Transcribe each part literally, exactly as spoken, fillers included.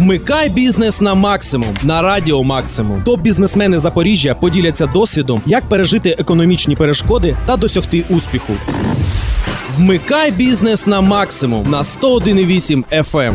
Вмикай бізнес на максимум на радіо Максимум. Топ-бізнесмени Запоріжжя поділяться досвідом, як пережити економічні перешкоди та досягти успіху. Вмикай бізнес на максимум на сто один і вісім еф ем.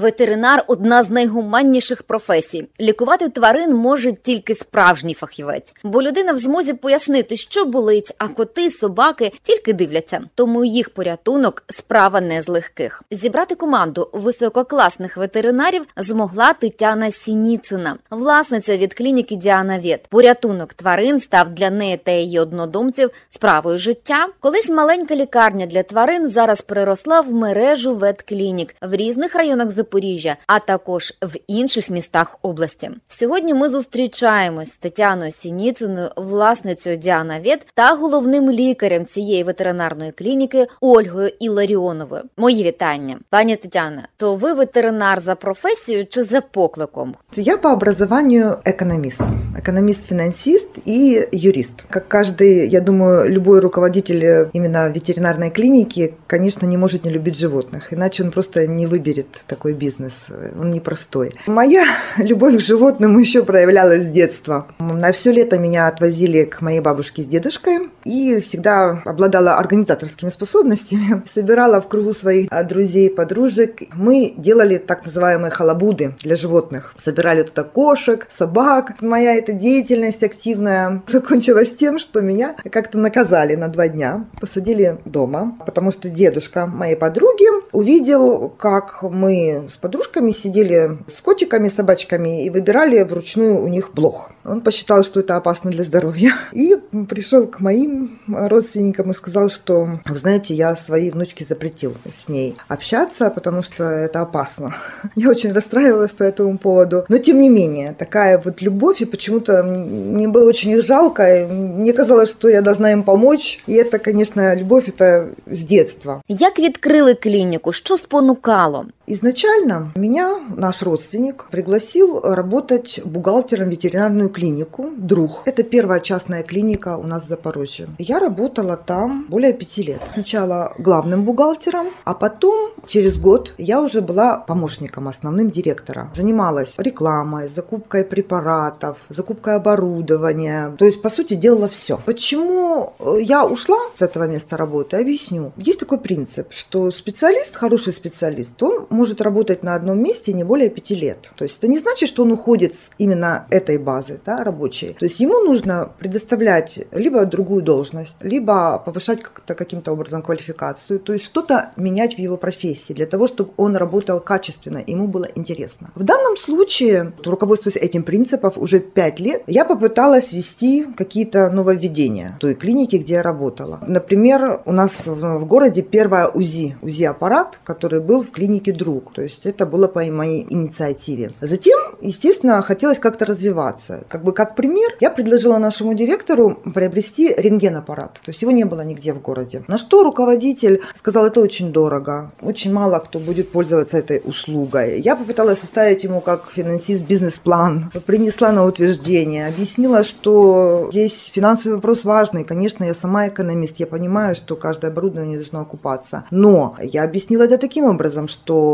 Ветеринар – одна з найгуманніших професій. Лікувати тварин може тільки справжній фахівець. Бо людина в змозі пояснити, що болить, а коти, собаки тільки дивляться. Тому їх порятунок – справа не з легких. Зібрати команду висококласних ветеринарів змогла Тетяна Сініцина, власниця від клініки Діана Вєт. Порятунок тварин став для неї та її однодумців справою життя. Колись маленька лікарня для тварин зараз переросла в мережу ветклінік в різних районах Запоріжжя. Запоріжжя, а також в інших містах області. Сьогодні ми зустрічаємось з Тетяною Сініциною, власницею Діана Вєт, та головним лікарем цієї ветеринарної клініки Ольгою Ілларіоновою. Мої вітання. Пані Тетяна, то ви ветеринар за професією чи за покликом? Я по образованию экономист. Экономист-финансист и юрист. Как каждый, я думаю, любой руководитель именно ветеринарной клиники, конечно, не может не любить животных, иначе он просто не выберет такой бизнес, он непростой. Моя любовь к животным еще проявлялась с детства. На все лето меня отвозили к моей бабушке с дедушкой и всегда обладала организаторскими способностями. Собирала в кругу своих друзей, подружек. Мы делали так называемые халабуды для животных. Собирали туда кошек, собак. Моя эта деятельность активная закончилась тем, что меня как-то наказали на два дня. Посадили дома, потому что дедушка моей подруги увидел, как мы с подружками сидели с котиками, собачками и выбирали вручную у них блох. Он посчитал, что это опасно для здоровья. И пришел к моим родственникам и сказал, что, вы знаете, я своей внучке запретил с ней общаться, потому что это опасно. Я очень расстраивалась по этому поводу. Но, тем не менее, такая вот любовь, и почему-то мне было очень их жалко. И мне казалось, что я должна им помочь. И это, конечно, любовь, это с детства. Як відкрили клініку? Що спонукало? Изначально меня наш родственник пригласил работать бухгалтером в ветеринарную клинику «Друг». Это первая частная клиника у нас в Запорожье. Я работала там более пяти лет. Сначала главным бухгалтером, а потом через год я уже была помощником основным директора. Занималась рекламой, закупкой препаратов, закупкой оборудования. То есть, по сути, делала все. Почему я ушла с этого места работы, объясню. Есть такой принцип, что специалист, хороший специалист, он может работать на одном месте не более пяти лет. То есть это не значит, что он уходит с именно этой базы, да, рабочей. То есть ему нужно предоставлять либо другую должность, либо повышать как-то, каким-то образом квалификацию, то есть что-то менять в его профессии для того, чтобы он работал качественно, ему было интересно. В данном случае, руководствуясь этим принципом, уже пять лет я попыталась вести какие-то нововведения в той клинике, где я работала. Например, у нас в городе первая УЗИ, УЗИ-аппарат, который был в клинике «Друг». То есть это было по моей инициативе. Затем, естественно, хотелось как-то развиваться. Как бы как пример, я предложила нашему директору приобрести рентген-аппарат. То есть его не было нигде в городе. На что руководитель сказал, это очень дорого, очень мало кто будет пользоваться этой услугой. Я попыталась составить ему как финансист бизнес-план, принесла на утверждение, объяснила, что здесь финансовый вопрос важный. Конечно, я сама экономист, я понимаю, что каждое оборудование должно окупаться. Но я объяснила это таким образом, что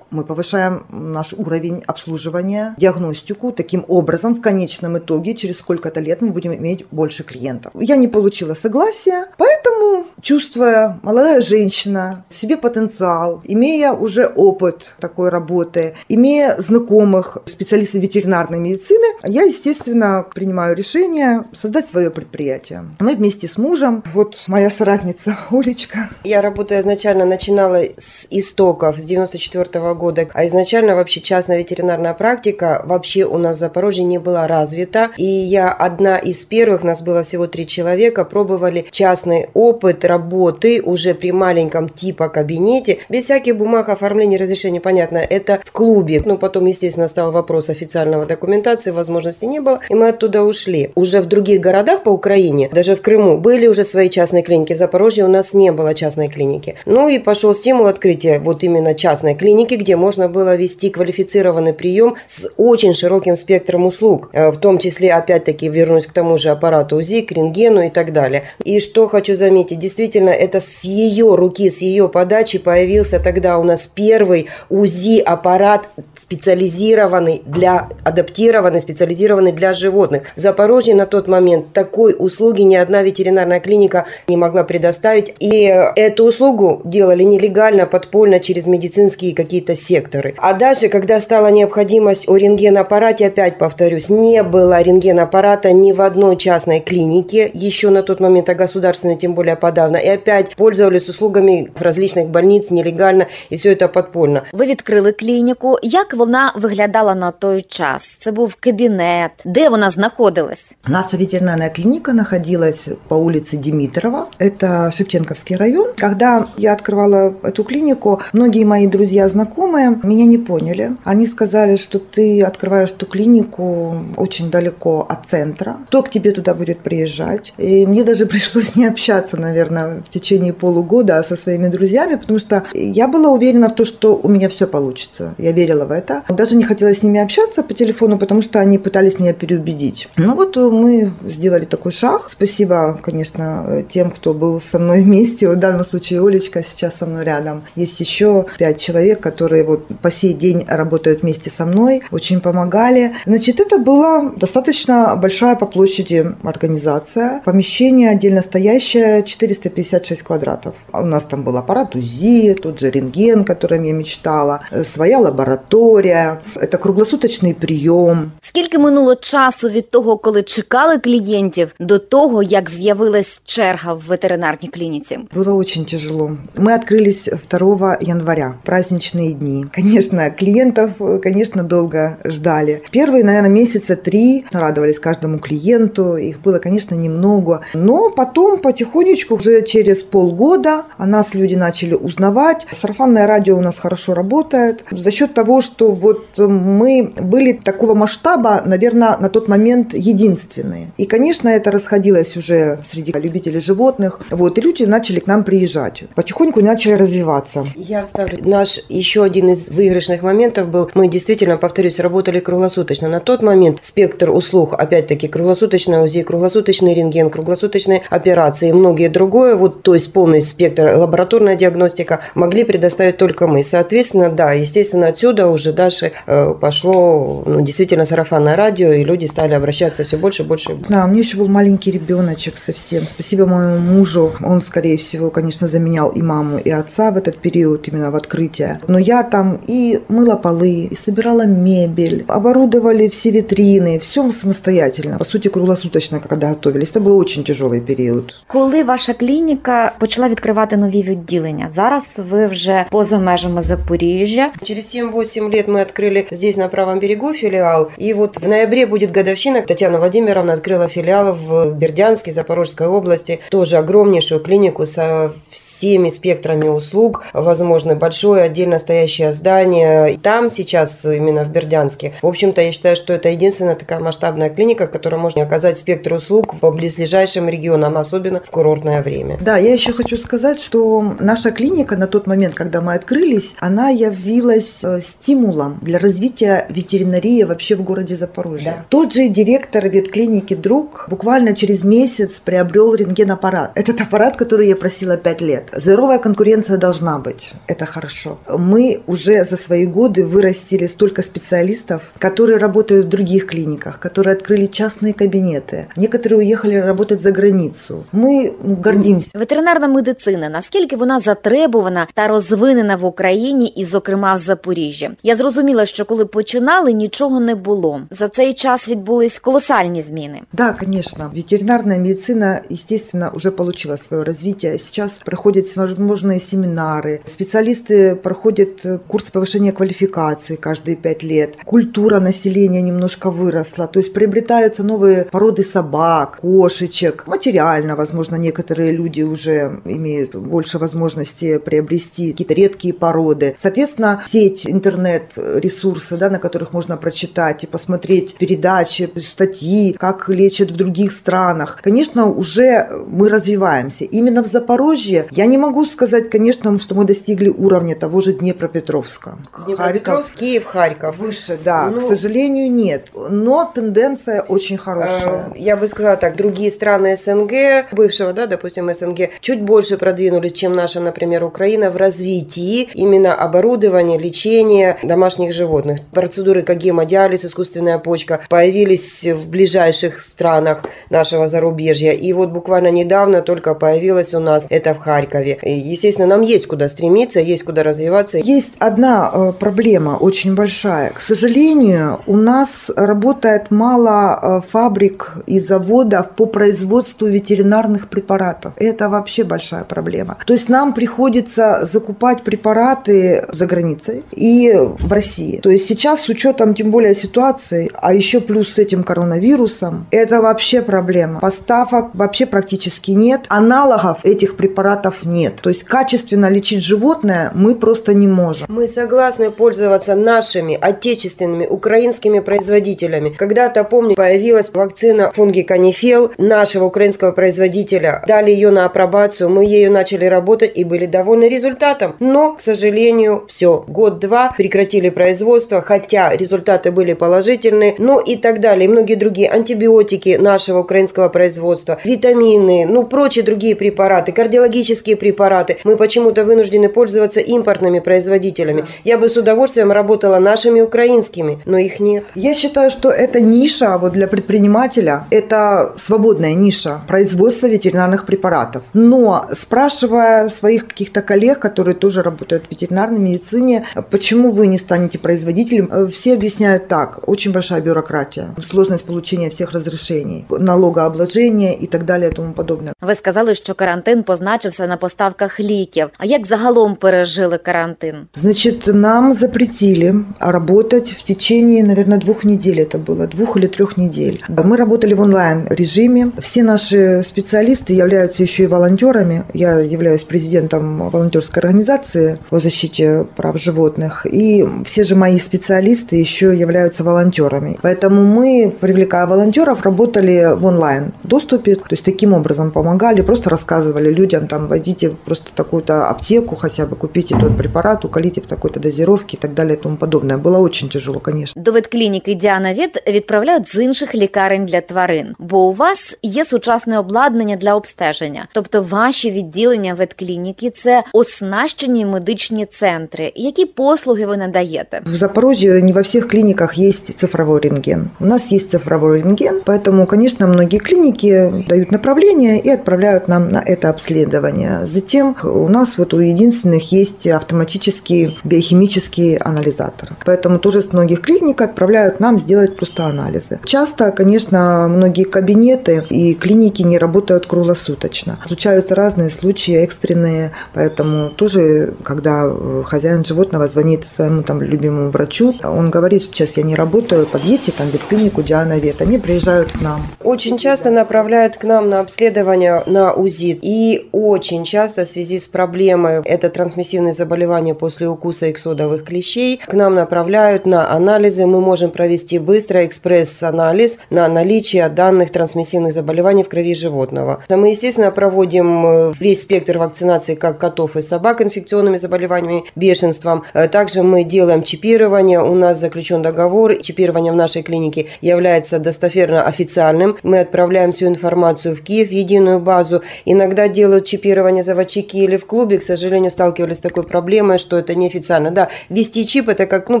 мы повышаем наш уровень обслуживания, диагностику. Таким образом, в конечном итоге, через сколько-то лет мы будем иметь больше клиентов. Я не получила согласия, поэтому, чувствуя молодая женщина, в себе потенциал, имея уже опыт такой работы, имея знакомых специалистов ветеринарной медицины, я, естественно, принимаю решение создать свое предприятие. Мы вместе с мужем, вот моя соратница Олечка. Я работаю изначально, начинала с истоков, с девяносто четвёртого года. А изначально вообще частная ветеринарная практика вообще у нас в Запорожье не была развита. И я одна из первых, нас было всего три человека, пробовали частный опыт работы уже при маленьком типа кабинете, без всяких бумаг, оформлений, разрешений. Понятно, это в клубе. Но потом, естественно, стал вопрос официального документации, возможности не было, и мы оттуда ушли. Уже в других городах по Украине, даже в Крыму, были уже свои частные клиники. В Запорожье у нас не было частной клиники. Ну и пошел стимул открытия вот именно частной клиники, где можно было вести квалифицированный прием с очень широким спектром услуг, в том числе, опять-таки, вернусь к тому же аппарату УЗИ, к рентгену и так далее. И что хочу заметить, действительно, действительно это с ее руки, с ее подачи появился тогда у нас первый УЗИ-аппарат, специализированный для, адаптированный, специализированный для животных. В Запорожье на тот момент такой услуги ни одна ветеринарная клиника не могла предоставить. И эту услугу делали нелегально, подпольно, через медицинские какие-то секторы. А дальше, когда стала необходимость о рентгенаппарате, опять повторюсь, не было рентгенаппарата ни в одной частной клинике еще на тот момент, а государственной тем более подавно. И опять пользовались услугами различных больниц нелегально, и все это подпольно. Ви відкрили клініку. Як вона виглядала на той час? Це був кабінет. Де вона знаходилась? Наша ветеринарная клиника находилась по улице Димитрова. Это Шевченковский район. Когда я открывала эту клинику, многие мои друзья, знакомые меня не поняли. Они сказали, что ты открываешь эту клинику очень далеко от центра. Кто к тебе туда будет приезжать? И мне даже пришлось не общаться, наверное, в течение полугода со своими друзьями, потому что я была уверена в том, что у меня все получится. Я верила в это. Даже не хотела с ними общаться по телефону, потому что они пытались меня переубедить. Ну вот мы сделали такой шаг. Спасибо, конечно, тем, кто был со мной вместе. В данном случае Олечка сейчас со мной рядом. Есть еще пять человек, которые вот по сей день работают вместе со мной, очень помогали. Значит, это была достаточно большая по площади организация. Помещение отдельно стоящее, четыреста пятьдесят шесть квадратов. У нас там был аппарат УЗИ, тот же рентген, о котором я мечтала, своя лаборатория. Это круглосуточный прием. Скільки минуло часу від того, коли чекали клієнтів, до того, як з'явилась черга в ветеринарній клініці? Было очень тяжело. Мы открылись второго января, праздничные дни. Конечно, клиентов, конечно, долго ждали. Первые, наверное, месяца три радовались каждому клиенту. Их было, конечно, немного. Но потом потихонечку, уже через полгода, о нас люди начали узнавать. Сарафанное радио у нас хорошо работает. За счет того, что вот мы были такого масштаба, наверное, на тот момент единственные. И, конечно, это расходилось уже среди любителей животных. Вот, и люди начали к нам приезжать. Потихоньку начали развиваться. Я вставлю. Наш еще один из выигрышных моментов был, мы действительно, повторюсь, работали круглосуточно. На тот момент спектр услуг, опять-таки, круглосуточное УЗИ, круглосуточный рентген, круглосуточные операции и многие другое, вот, то есть полный спектр, лабораторная диагностика, могли предоставить только мы. Соответственно, да, естественно, отсюда уже дальше э, пошло, ну, действительно, сарафанное радио, и люди стали обращаться все больше, больше. Да, у меня еще был маленький ребеночек совсем. Спасибо моему мужу. Он, скорее всего, конечно, заменял и маму, и отца в этот период, именно в открытие. Но я там и мыла полы, и собирала мебель, оборудовали все витрины, все самостоятельно. По сути, круглосуточно, когда готовились. Это был очень тяжелый период. Коли ваша клініка почала відкривати нові відділення? Зараз ви вже поза межами Запоріжжя. Через семь-восемь лет мы открыли здесь на правом берегу филиал. И вот в ноябре будет годовщина. Татьяна Владимировна открыла филиал в Бердянске, Запорожской области. Тоже огромнейшую клинику со всеми спектрами услуг. Возможно, большое отдельно стоящее здание. Там сейчас, именно в Бердянске, в общем-то, я считаю, что это единственная такая масштабная клиника, в которой можно оказать спектр услуг по близлежащим регионам, особенно в курортное время. Да, я еще хочу сказать, что наша клиника на тот момент, когда мы открылись, она явилась стимулом для развития ветеринарии вообще в городе Запорожье. Да. Тот же директор ветклиники «Друг» буквально через месяц приобрел рентген-аппарат. Этот аппарат, который я просила пять лет. Здоровая конкуренция должна быть. Это хорошо. Мы уже за свои годы вырастили столько специалистов, которые работают в других клиниках, которые открыли частные кабинеты. Некоторые уехали работать за границу. Мы гордимся. Ветеринарна медицина. Наскільки вона затребувана та розвинена в Україні і, зокрема, в Запоріжжі? Я зрозуміла, що коли починали, нічого не було. За цей час відбулись колосальні зміни. Да, конечно. Ветеринарная медицина, естественно, уже получила свое развитие. Сейчас проходят всевозможные семинары. Специалисты проходят курсы повышения квалификации каждые пять лет. Культура населения немножко выросла. То есть приобретаются новые породы собак, кошечек. Материально, возможно, некоторые люди уже имеют больше возможности приобрести какие-то редкие породы. Соответственно, сеть, интернет-ресурсы, да, на которых можно прочитать и посмотреть передачи, статьи, как лечат в других странах. Конечно, уже мы развиваемся. Именно в Запорожье я не могу сказать, конечно, что мы достигли уровня того же Днепропетровска. Днепропетровск, Киев, Харьков. Выше, да. Ну, к сожалению, нет. Но тенденция очень хорошая. Я бы сказала так, другие страны СНГ, бывшего, да, допустим, стран СНГ чуть больше продвинулись, чем наша, например, Украина в развитии именно оборудования, лечения домашних животных. Процедуры, как гемодиализ, искусственная почка, появились в ближайших странах нашего зарубежья. И вот буквально недавно только появилось у нас это в Харькове. И, естественно, нам есть куда стремиться, есть куда развиваться. Есть одна проблема очень большая. К сожалению, у нас работает мало фабрик и заводов по производству ветеринарных препаратов. Это вообще большая проблема. То есть нам приходится закупать препараты за границей и в России. То есть сейчас с учетом тем более ситуации, а еще плюс с этим коронавирусом, это вообще проблема. Поставок вообще практически нет. Аналогов этих препаратов нет. То есть качественно лечить животное мы просто не можем. Мы согласны пользоваться нашими отечественными украинскими производителями. Когда-то, помню, появилась вакцина фунги-канифел нашего украинского производителя. Дали ее на апробацию, мы ею начали работать и были довольны результатом. Но, к сожалению, все. Год-два прекратили производство, хотя результаты были положительные. Ну и так далее. И многие другие антибиотики нашего украинского производства, витамины, ну прочие другие препараты, кардиологические препараты. Мы почему-то вынуждены пользоваться импортными производителями. Я бы с удовольствием работала нашими украинскими, но их нет. Я считаю, что это ниша вот для предпринимателя. Это свободная ниша производства ветеринарных препаратов. Но спрашивая своих каких-то коллег, которые тоже работают в ветеринарной медицине, почему вы не станете производителем, все объясняют так. Очень большая бюрократия, сложность получения всех разрешений, налогообложения и так далее и тому подобное. Ви сказали, що карантин позначився на поставках ліків. А як загалом пережили карантин? Значит, нам запретили работать в течение, наверное, двух недель. Это было двух или трех недель. Мы работали в онлайн-режиме. Все наши специалисты являются еще и волонтерами. Я являюсь президентом волонтерской организации по защите прав животных. И все же мои специалисты еще являются волонтерами. Поэтому мы, привлекая волонтеров, работали в онлайн-доступе. То есть таким образом помогали, просто рассказывали людям, там, войдите просто в такую-то аптеку, хотя бы купите тот препарат, уколите в такой-то дозировке и так далее и тому подобное. Было очень тяжело, конечно. До ветклініки Діана Вєт відправляють з інших лікарень для тварин, бо у вас є сучасне обладнання для обстеження. Тобто ваші відділення ветклініки – це оснащені медичні центри. Які послуги ви надаєте? В Запоріжжі не во всіх клініках є цифровий рентген. У нас є цифровий рентген, тому, звісно, багато клініки дають направлення и отправляют нам на это обследование. Затем у нас вот у единственных есть автоматический биохимический анализатор. Поэтому тоже с многих клиник отправляют нам сделать просто анализы. Часто, конечно, многие кабинеты и клиники не работают круглосуточно. Случаются разные случаи экстренные, поэтому тоже, когда хозяин животного звонит своему там любимому врачу, он говорит, что сейчас я не работаю, подъедьте там в ветклинику Діана Вєт. Они приезжают к нам. Очень часто направляют к нам на обследование на УЗИ. И очень часто в связи с проблемой, это трансмиссивные заболевания после укуса иксодовых клещей, к нам направляют на анализы. Мы можем провести быстро экспресс-анализ на наличие данных трансмиссивных заболеваний в крови животного. Мы, естественно, проводим весь спектр вакцинации как котов и собак инфекционными заболеваниями, бешенством. Также мы делаем чипирование. У нас заключен договор. Чипирование в нашей клинике является достоверно официальным. Мы отправляем всю информацию в Киев, в единую базу. Иногда делают чипирование заводчики или в клубе. К сожалению, сталкивались с такой проблемой, что это неофициально. Да, ввести чип – это как, ну,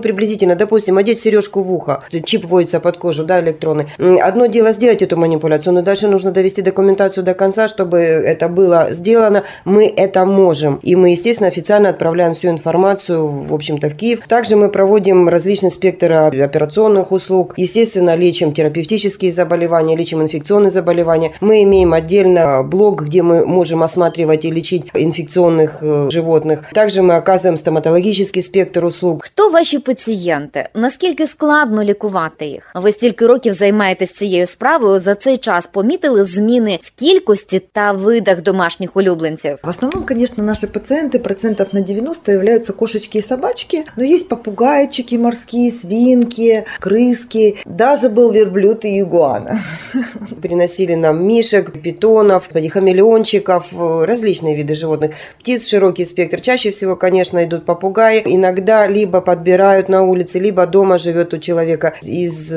приблизительно, допустим, одеть сережку в ухо. Чип вводится под кожу, да, электронный. Одно дело сделать эту манипуляцию, но дальше нужно довести документацию до конца, чтобы это было сделано. Мы это можем. И мы, естественно, официально отправляем всю информацию, в общем-то, в Киев. Также мы проводим различный спектр операционных услуг. Естественно, лечим терапевтические заболевания, лечим инфекционные заболевания. Мы имеем отдельно блок, где мы можем осматривать и лечить инфекционных животных. Также мы оказываем стоматологический спектр услуг. Хто ваші пацієнти? Наскільки складно лікувати їх? Ви стільки років займаєтесь цією справою, за цей час помітили зміни в кількості та видах домашніх улюбленців? В основном, конечно, наши пациенты процентов на девяносто являются кошечки и собачки, но есть попугайчики морские, свинки, крыски, даже был верблюд и игуана. Приносили нам мишек, питон, хамелеончиков, различные виды животных. Птиц широкий спектр. Чаще всего, конечно, идут попугаи. Иногда либо подбирают на улице, либо дома живет у человека. Из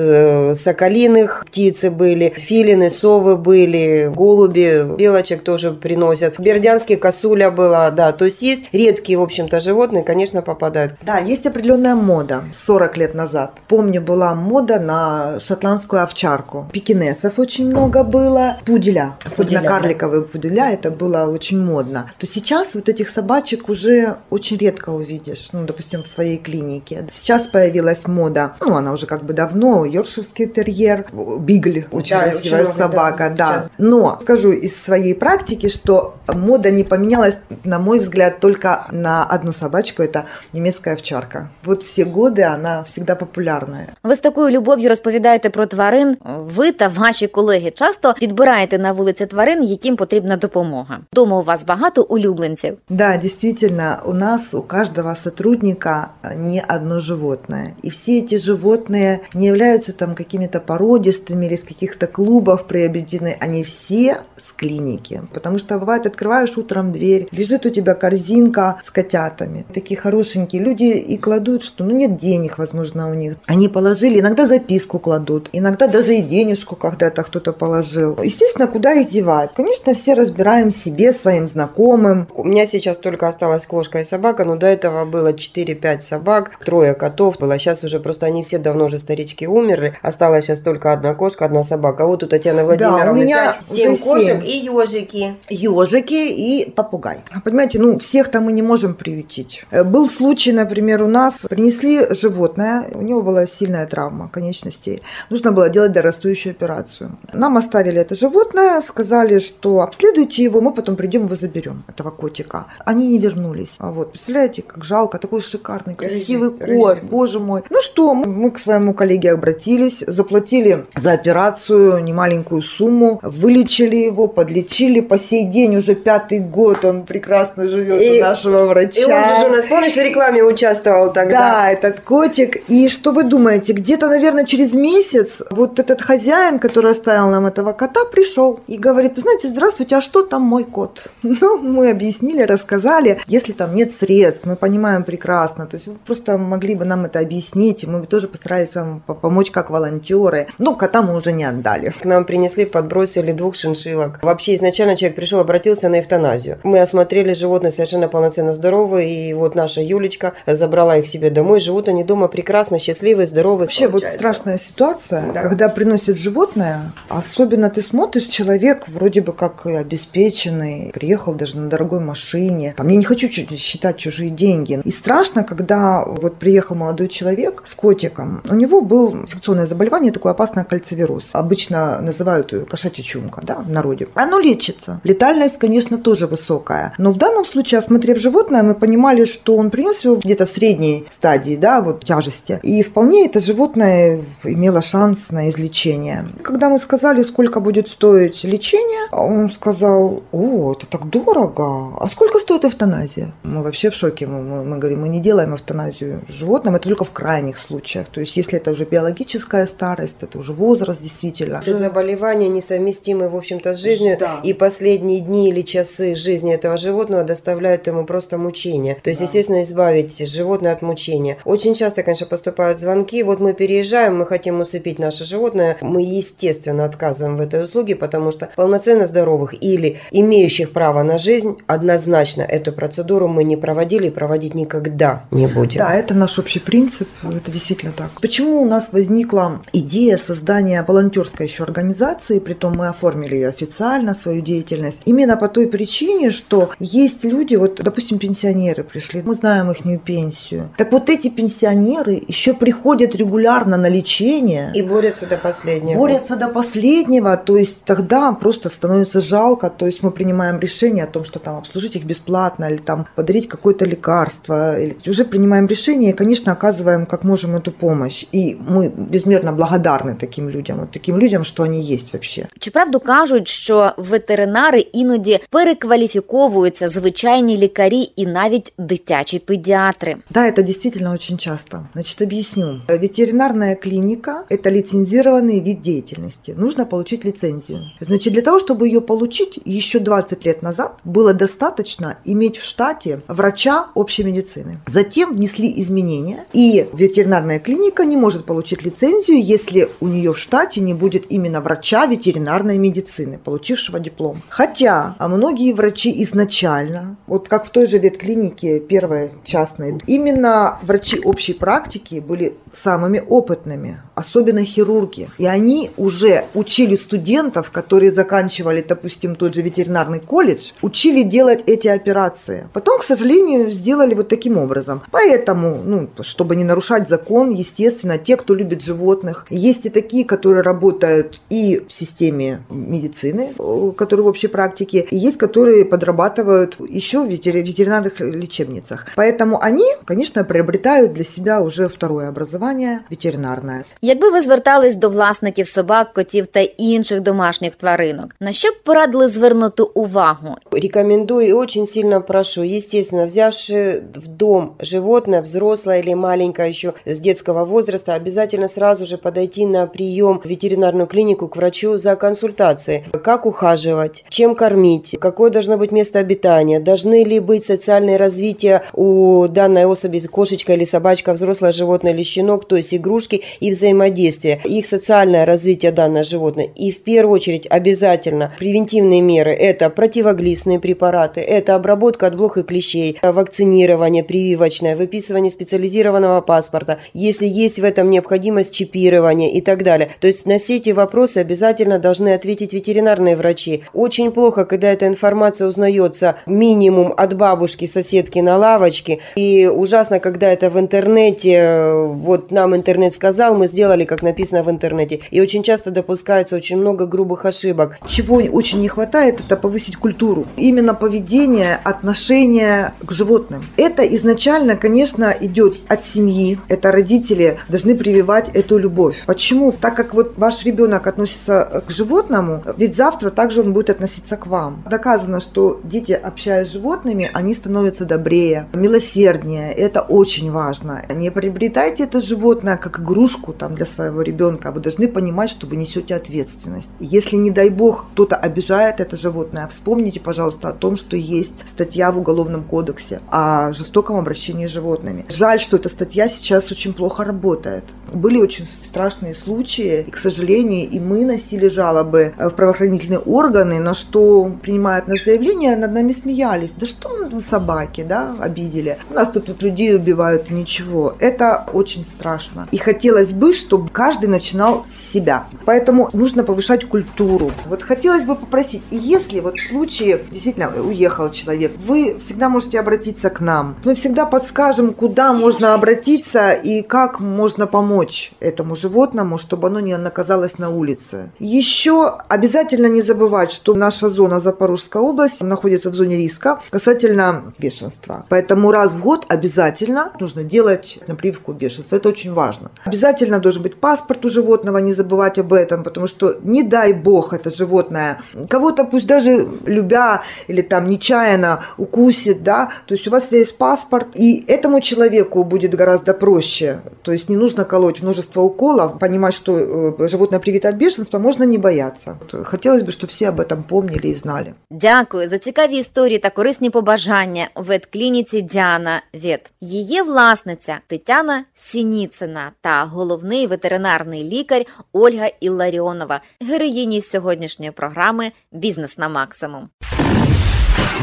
соколиных птицы были, филины, совы были, голуби, белочки. собачек тоже приносят. В Бердянске косуля была, да. То есть есть редкие, в общем-то, животные, конечно, попадают. Да, есть определенная мода. сорок лет назад, помню, была мода на шотландскую овчарку. Пекинесов очень много было. Пуделя, особенно пуделя, карликовые да. пуделя, это было очень модно. То сейчас вот этих собачек уже очень редко увидишь. Ну, допустим, в своей клинике. Сейчас появилась мода, ну, она уже как бы давно, йоркширский терьер, бигль, очень да, красивая очень собака, много, да. да. Но скажу из своей практики, что мода не поменялась, на мой взгляд, только на одну собачку, это немецкая овчарка. Вот все годы она всегда популярная. Ви з такою любов'ю розповідаєте про тварин. Ви та ваші колеги часто підбираєте на вулиці тварин, яким потрібна допомога. Дома у вас багато улюбленців? Да, действительно, у нас, у каждого сотрудника не одно животное. И все эти животные не являются там какими-то породистыми или из каких-то клубов приобретены. Они все с клиники. Потому что бывает, открываешь утром дверь, лежит у тебя корзинка с котятами. Такие хорошенькие люди и кладут, что ну нет денег, возможно, у них. Они положили, иногда записку кладут, иногда даже и денежку когда-то кто-то положил. Естественно, куда их девать? Конечно, все разбираем себе, своим знакомым. У меня сейчас только осталась кошка и собака, но до этого было четыре-пять собак, трое котов было. Сейчас уже просто они все давно уже старички умерли. Осталась сейчас только одна кошка, одна собака. Вот у Татьяны Владимировны да, у меня семь кошек семь. И ежики. Ежики и попугай. Понимаете, ну всех-то мы не можем приютить. Был случай, например, у нас принесли животное, у него была сильная травма конечностей. Нужно было делать дорастающую операцию. Нам оставили это животное, сказали, что обследуйте его, мы потом придем его заберем, этого котика. Они не вернулись. А вот, представляете, как жалко, такой шикарный, красивый рыжий, кот, рыжий. Боже мой. Ну что, мы к своему коллеге обратились, заплатили за операцию немаленькую сумму, вылечили его, подлечили. По сей день уже пятый год он прекрасно живет и, у нашего врача. И он же у нас, помнишь, в рекламе участвовал тогда? Да, этот котик. И что вы думаете, где-то, наверное, через месяц вот этот хозяин, который оставил нам этого кота, пришел и говорит, знаете, здравствуйте, а что там мой кот? Ну, мы объяснили, рассказали. Если там нет средств, мы понимаем прекрасно, то есть вы просто могли бы нам это объяснить, и мы бы тоже постарались вам помочь как волонтеры. Но кота мы уже не отдали. К нам принесли, подбросили двух шиншилок. Вообще изначально человек пришел, обратился на эвтаназию. Мы осмотрели животные совершенно полноценно здоровые, и вот наша Юлечка забрала их себе домой. Живут они дома прекрасно, счастливые, здоровые. Вообще получается. Вот страшная ситуация, да. Когда приносят животное, особенно ты смотришь, человек вроде бы как обеспеченный, приехал даже на дорогой машине. Там я не хочу считать чужие деньги. И страшно, когда вот приехал молодой человек с котиком, у него было инфекционное заболевание, такое опасное кальцивироз. Обычно называют кошачья чумка, да, в народе. Оно лечится. Летальность, конечно, тоже высокая. Но в данном случае, осмотрев животное, мы понимали, что он принес его где-то в средней стадии, да, вот тяжести. И вполне это животное имело шанс на излечение. Когда мы сказали, сколько будет стоить лечение, он сказал, о, это так дорого. А сколько стоит эвтаназия? Мы вообще в шоке. Мы, мы, мы говорим, мы не делаем эвтаназию животным, это только в крайних случаях. То есть, если это уже биологическая старость, это уже возраст, действительно. Это заболевания несовместимы, в общем-то, с жизнью. Да. И последние дни или часы жизни этого животного доставляют ему просто мучения. То есть, да. Естественно, избавить животное от мучения. Очень часто, конечно, поступают звонки. Вот мы переезжаем, мы хотим усыпить наше животное. Мы, естественно, отказываем в этой услуге, потому что полноценно здоровых или имеющих право на жизнь, однозначно эту процедуру мы не проводили и проводить никогда не будем. Да, это наш общий принцип. Это действительно так. Почему у нас возникла идея создания волонтерской еще организации, притом мы оформили ее официально, свою деятельность, именно по той причине, что есть люди, вот, допустим, пенсионеры пришли, мы знаем ихнюю пенсию. Так вот эти пенсионеры еще приходят регулярно на лечение. И борются до последнего. Борются до последнего, то есть тогда просто становится жалко, то есть мы принимаем решение о том, что там обслужить их бесплатно или там подарить какое-то лекарство. Или... Уже принимаем решение и, конечно, оказываем как можем эту помощь. И мы безмерно благодарны таким людям, от таким людям, що вони є взагалі. Чи правду кажуть, що ветеринари іноді перекваліфіковуються звичайні лікарі і навіть дитячі педіатри? Да, это действительно очень часто. Значит, объясню. Ветеринарная клиника – это лицензированный вид деятельности. Нужно получить лицензию. Значит, для того, чтобы ее получить, еще двадцать лет назад было достаточно иметь в штате врача общей медицины. Затем внесли изменения, и ветеринарная клиника не может получить лицензию, если у нее в штате не будет именно врача ветеринарной медицины, получившего диплом. Хотя многие врачи изначально, вот как в той же ветклинике первой частной, именно врачи общей практики были самыми опытными, особенно хирурги. И они уже учили студентов, которые заканчивали, допустим, тот же ветеринарный колледж, учили делать эти операции. Потом, к сожалению, сделали вот таким образом. Поэтому, ну, чтобы не нарушать закон, естественно, те, кто любит животных, есть и такие, которые работают и в системе медицины, которые в общей практике, и есть, которые подрабатывают еще в ветеринарных лечебницах. Поэтому они, конечно, приобретают для себя уже второе образование ветеринарное. Якби ви звертались до власників собак, котів та інших домашніх тваринок, на що б порадили звернути увагу? Рекомендую и очень сильно прошу, естественно, взявши в дом животное, взрослое или маленькое еще с детского возраста, обязательно сразу же подойти на прием в ветеринарную клинику к врачу за консультацией. Как ухаживать, чем кормить, какое должно быть место обитания, должны ли быть социальные развития у данной особи, кошечка или собачка, взрослое животное или щенок, то есть игрушки и взаимодействие, их социальное развитие данного животного. И в первую очередь обязательно превентивные меры – это противоглистные препараты, это обработка от блох и клещей, вакцинирование прививочное, выписывание специализированного паспорта, если есть в этом необходимость чипирования и так далее. То есть на все эти вопросы обязательно должны ответить ветеринарные врачи. Очень плохо, когда эта информация узнается минимум от бабушки, соседки на лавочке, и ужасно, когда это в интернете, вот нам интернет сказал, мы сделали, как написано в интернете. И очень часто допускается очень много грубых ошибок. Чего очень не хватает, это повысить культуру. Именно поведение, отношение к животным. Это изначально, конечно, идет от семьи. Это родители должны прививать эту любовь. Почему? Так как вот ваш ребенок относится к животному, ведь завтра также он будет относиться к вам. Доказано, что дети, общаясь с животными, они становятся добрее, милосерднее. Это очень важно. Не приобретайте это животное как игрушку там, для своего ребенка. Вы должны понимать, что вы несете ответственность. Если, не дай бог, кто-то обижает это животное, вспомните, пожалуйста, о том, что есть статья в Уголовном кодексе о жестоком обращении с животными. Жаль, что эта статья сейчас очень плохо работает. Были очень страшные случаи, и, к сожалению, и мы носили жалобы в правоохранительные органы, на что принимают нас заявления, над нами смеялись. Да что мы собаки, да, обидели? У нас тут вот людей убивают, и ничего. Это очень страшно. И хотелось бы, чтобы каждый начинал с себя. Поэтому нужно повышать культуру. Вот хотелось бы попросить, и если вот в случае действительно уехал человек, вы всегда можете обратиться к нам. Мы всегда подскажем, куда можно обратиться и как можно помочь этому животному, чтобы оно не оказалось на улице. Еще обязательно не забывать, что наша зона Запорожская область находится в зоне риска касательно бешенства. Поэтому раз в год обязательно нужно делать прививку бешенства. Это очень важно. Обязательно должен быть паспорт у животного, не забывать об этом, потому что не дай бог это животное кого-то, пусть даже любя или там нечаянно укусит, да, то есть у вас есть паспорт, и этому человеку будет гораздо проще. То есть не нужно колоть множество уколов, понимать, что животное привито от бешенства, можно не бояться. Хотелось бы, чтобы все об этом помнили и знали. Дякую за цікаві історії та корисні побажання у ветклініці Діана Вєт. Її власниця Тетяна Сініцина та головний ветеринарний лікар Ольга Ілларіонова, героїні сьогоднішньої програми «Бізнес на максимум».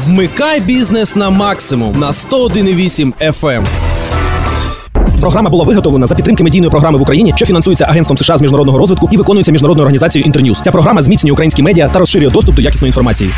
Вмикай «Бізнес на максимум» на сто один і вісім еф ем. Програма була виготовлена за підтримки медійної програми в Україні, що фінансується Агентством США з міжнародного розвитку і виконується міжнародною організацією Інтерньюз. Ця програма зміцнює українські медіа та розширює доступ до якісної інформації.